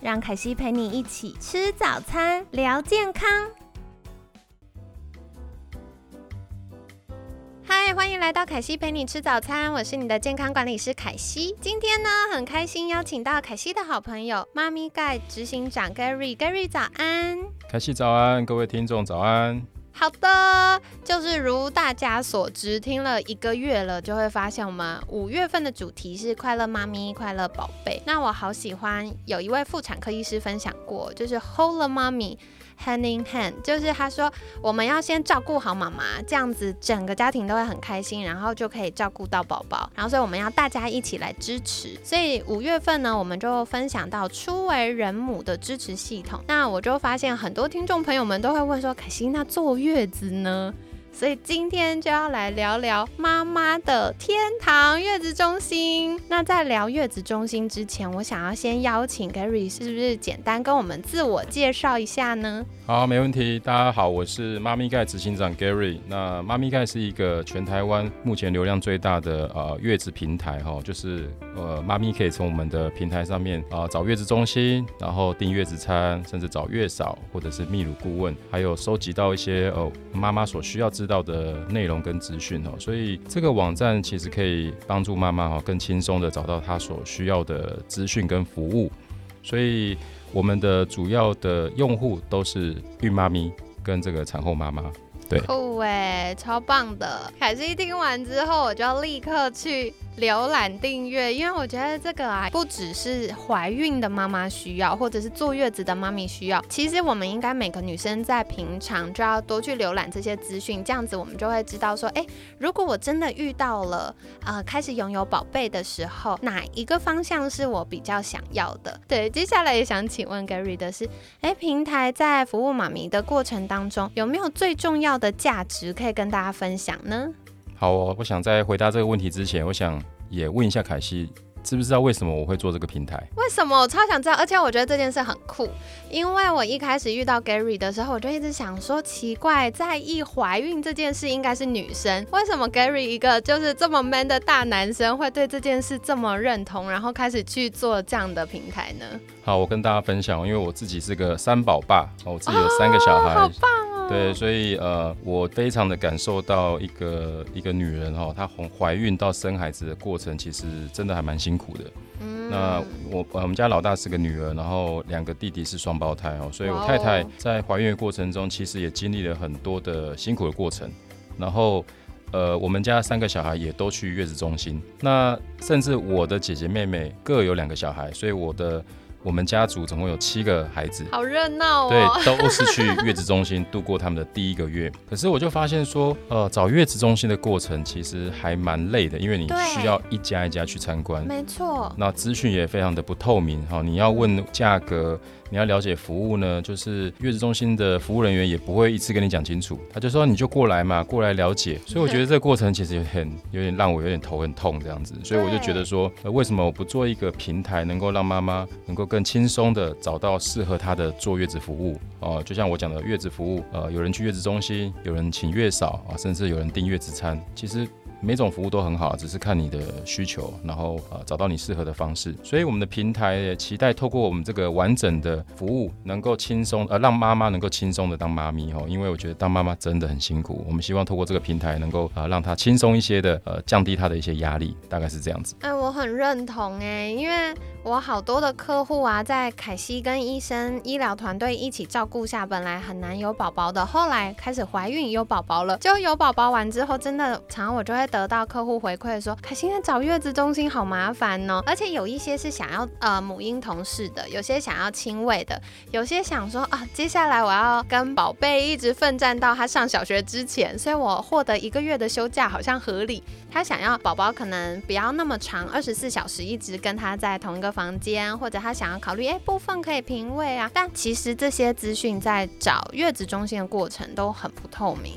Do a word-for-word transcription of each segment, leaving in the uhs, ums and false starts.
让凯西陪你一起吃早餐，聊健康。嗨，欢迎来到凯西陪你吃早餐，我是你的健康管理师凯西。今天呢，很开心邀请到凯西的好朋友 MamiGuide 执行长 Gary。 Gary 早安。凯西早安，各位听众早安。好的，就是如大家所知，听了一个月了，就会发现我们五月份的主题是快乐妈咪、快乐宝贝。那我好喜欢有一位妇产科医师分享过，就是 Hold the Mommy Hand in Hand， 就是他说我们要先照顾好妈妈，这样子整个家庭都会很开心，然后就可以照顾到宝宝，然后所以我们要大家一起来支持。所以五月份呢，我们就分享到初为人母的支持系统。那我就发现很多听众朋友们都会问说，凯西，那坐月月子呢？所以今天就要来聊聊妈妈的天堂月子中心。那在聊月子中心之前，我想要先邀请 Gary， 是不是简单跟我们自我介绍一下呢？好，没问题。大家好，我是 MamiGuide 执行长 Gary。 那 MamiGuide 是一个全台湾目前流量最大的、呃、月子平台、哦、就是呃，妈咪可以从我们的平台上面、呃、找月子中心，然后订月子餐，甚至找月嫂或者是泌乳顾问，还有收集到一些、呃、妈妈所需要知道到的内容跟资讯，所以这个网站其实可以帮助妈妈更轻松的找到她所需要的资讯跟服务。所以我们的主要的用户都是孕妈咪跟这个产后妈妈。对，酷耶，超棒的。凯西听完之后，我就要立刻去浏览订阅，因为我觉得这个啊，不只是怀孕的妈妈需要，或者是坐月子的妈咪需要，其实我们应该每个女生在平常就要多去浏览这些资讯，这样子我们就会知道说，哎，如果我真的遇到了呃，开始拥有宝贝的时候，哪一个方向是我比较想要的。对，接下来也想请问 Gary 的是，哎，平台在服务妈咪的过程当中，有没有最重要的价值可以跟大家分享呢？好哦，我想在回答这个问题之前，我想也问一下凯西，知不知道为什么我会做这个平台？为什么？我超想知道，而且我觉得这件事很酷，因为我一开始遇到 Gary 的时候，我就一直想说，奇怪，在意怀孕这件事应该是女生，为什么 Gary 一个就是这么 man 的大男生会对这件事这么认同，然后开始去做这样的平台呢？好，我跟大家分享，因为我自己是个三宝爸，我自己有三个小孩。哦，好棒。对，所以呃，我非常的感受到一个一个女人哈，她怀孕到生孩子的过程，其实真的还蛮辛苦的。嗯，那我我们家老大是个女儿，然后两个弟弟是双胞胎哦，所以我太太在怀孕的过程中，其实也经历了很多的辛苦的过程。然后呃，我们家三个小孩也都去月子中心，那甚至我的姐姐妹妹各有两个小孩，所以我的。我们家族总共有七个孩子，好热闹哦。对，都是去月子中心度过他们的第一个月。可是我就发现说，呃，找月子中心的过程其实还蛮累的，因为你需要一家一家去参观。没错。那资讯也非常的不透明，哦，你要问价格，你要了解服务呢，就是月子中心的服务人员也不会一次跟你讲清楚，他就说你就过来嘛，过来了解。所以我觉得这个过程其实有点有点让我有点头很痛这样子，所以我就觉得说，呃，为什么我不做一个平台，能够让妈妈能够更轻松的找到适合她的坐月子服务，呃、就像我讲的月子服务，呃，有人去月子中心，有人请月嫂，啊，甚至有人订月子餐，其实每种服务都很好，只是看你的需求，然后、呃、找到你适合的方式。所以我们的平台也期待透过我们这个完整的服务，能够轻松呃让妈妈能够轻松的当妈咪，哦，因为我觉得当妈妈真的很辛苦，我们希望透过这个平台能够、呃、让她轻松一些的，呃，降低她的一些压力，大概是这样子。哎，我很认同哎，因为我好多的客户啊，在凯西跟医生医疗团队一起照顾下，本来很难有宝宝的，后来开始怀孕有宝宝了，就有宝宝完之后，真的常常我就会得到客户回馈说，凯西在找月子中心好麻烦哦，而且有一些是想要呃母婴同室的，有些想要亲喂的，有些想说啊，接下来我要跟宝贝一直奋战到他上小学之前，所以我获得一个月的休假好像合理，他想要宝宝可能不要那么长，二十四小时一直跟他在同一个房间，或者他想要考虑哎部分可以平位啊，但其实这些资讯在找月子中心的过程都很不透明，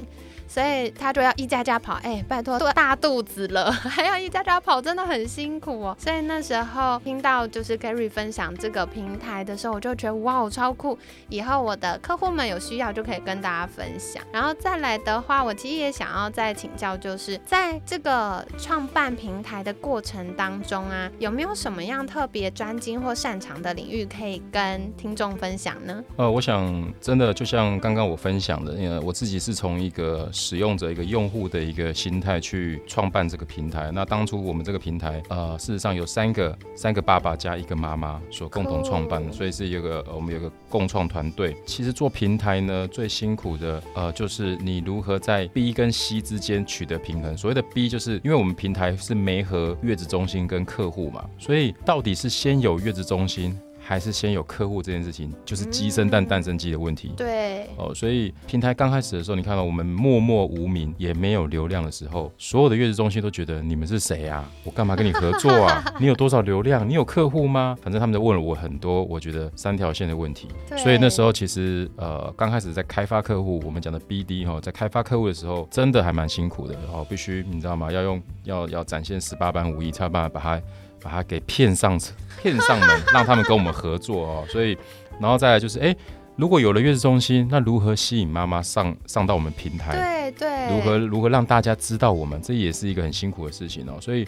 所以他就要一家家跑，哎、欸，拜托，都大肚子了，还要一家家跑，真的很辛苦哦。所以那时候听到就是 Gary 分享这个平台的时候，我就觉得哇，超酷！以后我的客户们有需要就可以跟大家分享。然后再来的话，我其实也想要再请教，就是在这个创办平台的过程当中啊，有没有什么样特别专精或擅长的领域可以跟听众分享呢？呃，我想真的就像刚刚我分享的，呃，我自己是从一个使用者一个用户的一个心态去创办这个平台。那当初我们这个平台，呃，事实上有三个三个爸爸加一个妈妈所共同创办的， cool. 所以是一个我们有一个共创团队。其实做平台呢，最辛苦的呃就是你如何在 B 跟 C 之间取得平衡。所谓的 B 就是因为我们平台是媒合月子中心跟客户嘛，所以到底是先有月子中心，还是先有客户这件事情，就是鸡生蛋蛋生鸡的问题。对，哦，所以平台刚开始的时候，你看到我们默默无名，也没有流量的时候，所有的月子中心都觉得你们是谁啊？我干嘛跟你合作啊？你有多少流量？你有客户吗？反正他们就问了我很多，我觉得三条线的问题。所以那时候其实呃刚开始在开发客户，我们讲的 B D 哈、哦，在开发客户的时候，真的还蛮辛苦的哦，必须你知道吗？要用要要展现十八般武艺，才把把它。把它给骗上骗上门，让他们跟我们合作哦。所以，然后再来就是，哎，如果有了月子中心，那如何吸引妈妈上上到我们平台？对对，如何如何让大家知道我们，这也是一个很辛苦的事情哦。所以，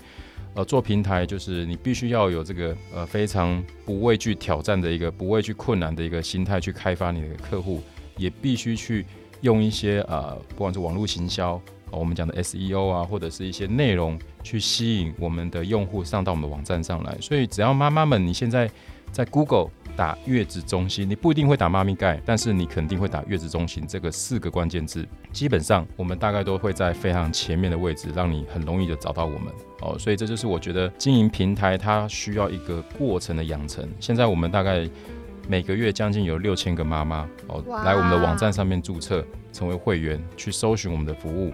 呃，做平台就是你必须要有这个呃非常不畏惧挑战的一个不畏惧困难的一个心态去开发你的客户，也必须去用一些呃不管是网络行销。我们讲的 S E O 啊，或者是一些内容去吸引我们的用户上到我们网站上来。所以只要妈妈们，你现在在 Google 打月子中心，你不一定会打 MamiGuide， 但是你肯定会打月子中心这个四个关键字，基本上我们大概都会在非常前面的位置，让你很容易的找到我们哦。所以这就是我觉得经营平台它需要一个过程的养成。现在我们大概每个月将近有六千个妈妈、哦、来我们的网站上面注册成为会员，去搜寻我们的服务。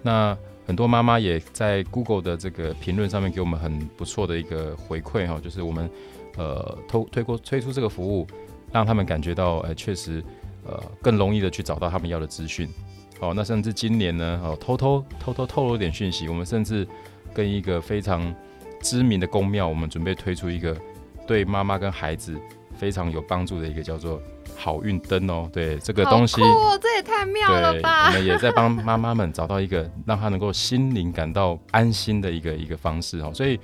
那很多妈妈也在 Google 的这个评论上面给我们很不错的一个回馈、哦、就是我们呃推过推出这个服务，让他们感觉到哎确实呃更容易的去找到他们要的资讯。哦，那甚至今年呢、哦、偷偷偷偷透露点讯息，我们甚至跟一个非常知名的宫庙，我们准备推出一个对妈妈跟孩子非常有帮助的一个叫做好运灯哦，对这个东西，好酷哦，这也太妙了吧！我们也在帮妈妈们找到一个让她能够心灵感到安心的一个一个方式哦。所以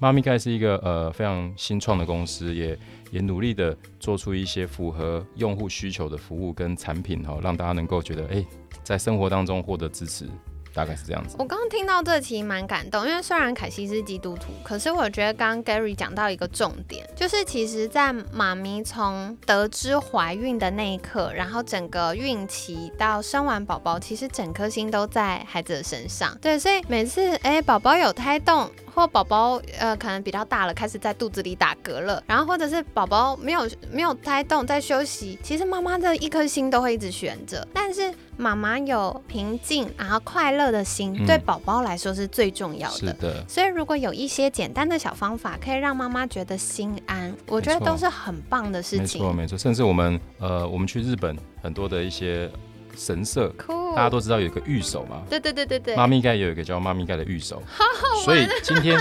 MamiGuide是一个呃非常新创的公司，也也努力的做出一些符合用户需求的服务跟产品哦，让大家能够觉得哎，在生活当中获得支持。大概是这样子。我刚刚听到这题蛮感动，因为虽然凯西是基督徒，可是我觉得刚刚 Gary 讲到一个重点，就是其实在妈咪从得知怀孕的那一刻，然后整个孕期到生完宝宝，其实整颗心都在孩子的身上。对，所以每次哎宝宝有胎动，或宝宝呃可能比较大了，开始在肚子里打嗝了，然后或者是宝宝没有没有胎动在休息，其实妈妈的一颗心都会一直悬着，但是妈妈有平静然后快乐的心、嗯、对宝宝来说是最重要的。是的，所以如果有一些简单的小方法可以让妈妈觉得心安，我觉得都是很棒的事情。没错没错，甚至我们呃我们去日本很多的一些神社、cool、大家都知道有一个御守嘛，对对对对对，妈咪盖也有一个叫妈咪盖的御守，好好玩。所以今天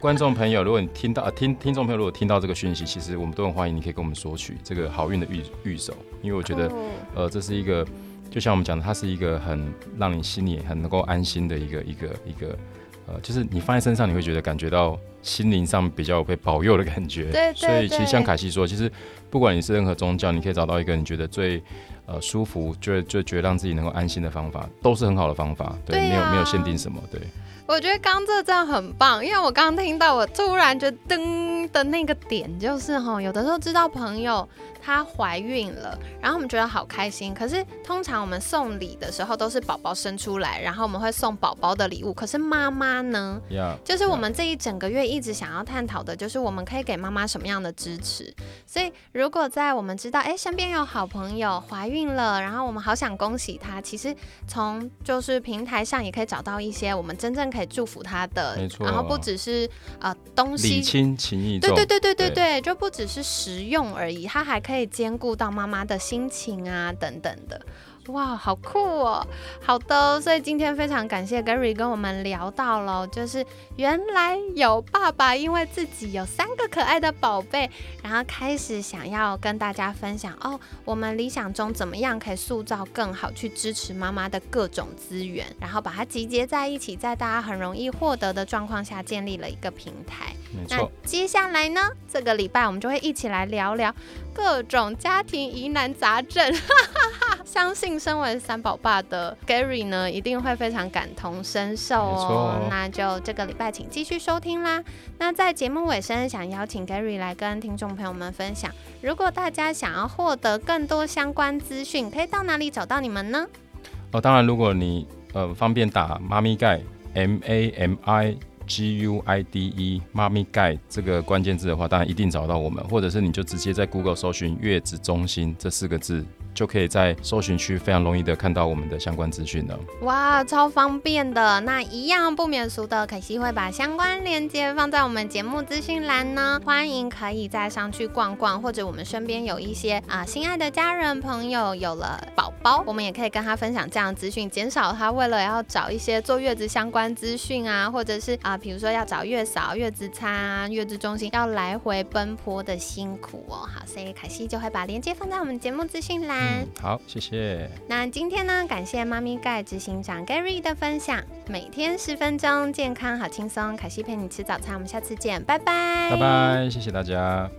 观众朋友，如果你听到、呃、听听众朋友如果听到这个讯息，其实我们都很欢迎你可以跟我们索取这个好运的御御守，因为我觉得、cool、呃这是一个就像我们讲的，它是一个很让你心里很能够安心的一个一个一个呃，就是你放在身上，你会觉得感觉到心灵上比较有被保佑的感觉。对对对。所以其实像凯西说，其实不管你是任何宗教，你可以找到一个你觉得最呃舒服，就就觉得让自己能够安心的方法，都是很好的方法。对，对啊、没有没有限定什么。对。我觉得刚这真的很棒，因为我刚听到，我突然觉得噔的那个点就是吼，有的时候知道朋友她怀孕了，然后我们觉得好开心，可是通常我们送礼的时候都是宝宝生出来，然后我们会送宝宝的礼物，可是妈妈呢、yeah, 就是我们这一整个月一直想要探讨的就是我们可以给妈妈什么样的支持。所以如果在我们知道哎身边有好朋友怀孕了，然后我们好想恭喜她，其实从就是平台上也可以找到一些我们真正可以祝福他的，没错。然后不只是、呃、东西礼轻情意重，对对对对对对，就不只是实用而已，他还可以兼顾到妈妈的心情啊等等的。哇，好酷哦！好的，所以今天非常感谢 Gary 跟我们聊到了，就是原来有爸爸因为自己有三个可爱的宝贝，然后开始想要跟大家分享哦，我们理想中怎么样可以塑造更好去支持妈妈的各种资源，然后把它集结在一起，在大家很容易获得的状况下建立了一个平台。没错。那接下来呢，这个礼拜我们就会一起来聊聊各种家庭疑难杂症相信身为三宝爸的 Gary 呢，一定会非常感同身受哦。那就这个礼拜请继续收听啦。那在节目尾声，想邀请 Gary 来跟听众朋友们分享，如果大家想要获得更多相关资讯，可以到哪里找到你们呢？哦，当然，如果你、呃、方便打 MamiGuide M A M I。G U I D E MamiGuide 这个关键字的话，当然一定找到我们，或者是你就直接在 Google 搜寻月子中心这四个字，就可以在搜寻区非常容易的看到我们的相关资讯了。哇，超方便的。那一样不免俗的，可惜会把相关链接放在我们节目资讯栏呢，欢迎可以再上去逛逛，或者我们身边有一些、呃、心爱的家人朋友有了宝宝，我们也可以跟他分享这样的资讯，减少他为了要找一些坐月子相关资讯啊，或者是、呃、比如说要找月嫂、月子餐啊、月子中心要来回奔波的辛苦哦。好，所以可惜就会把链接放在我们节目资讯栏。嗯、好，谢谢。那今天呢，感谢MamiGuide执行长 Gary 的分享。每天十分钟，健康好轻松。凯西陪你吃早餐，我们下次见，拜拜。拜拜，谢谢大家。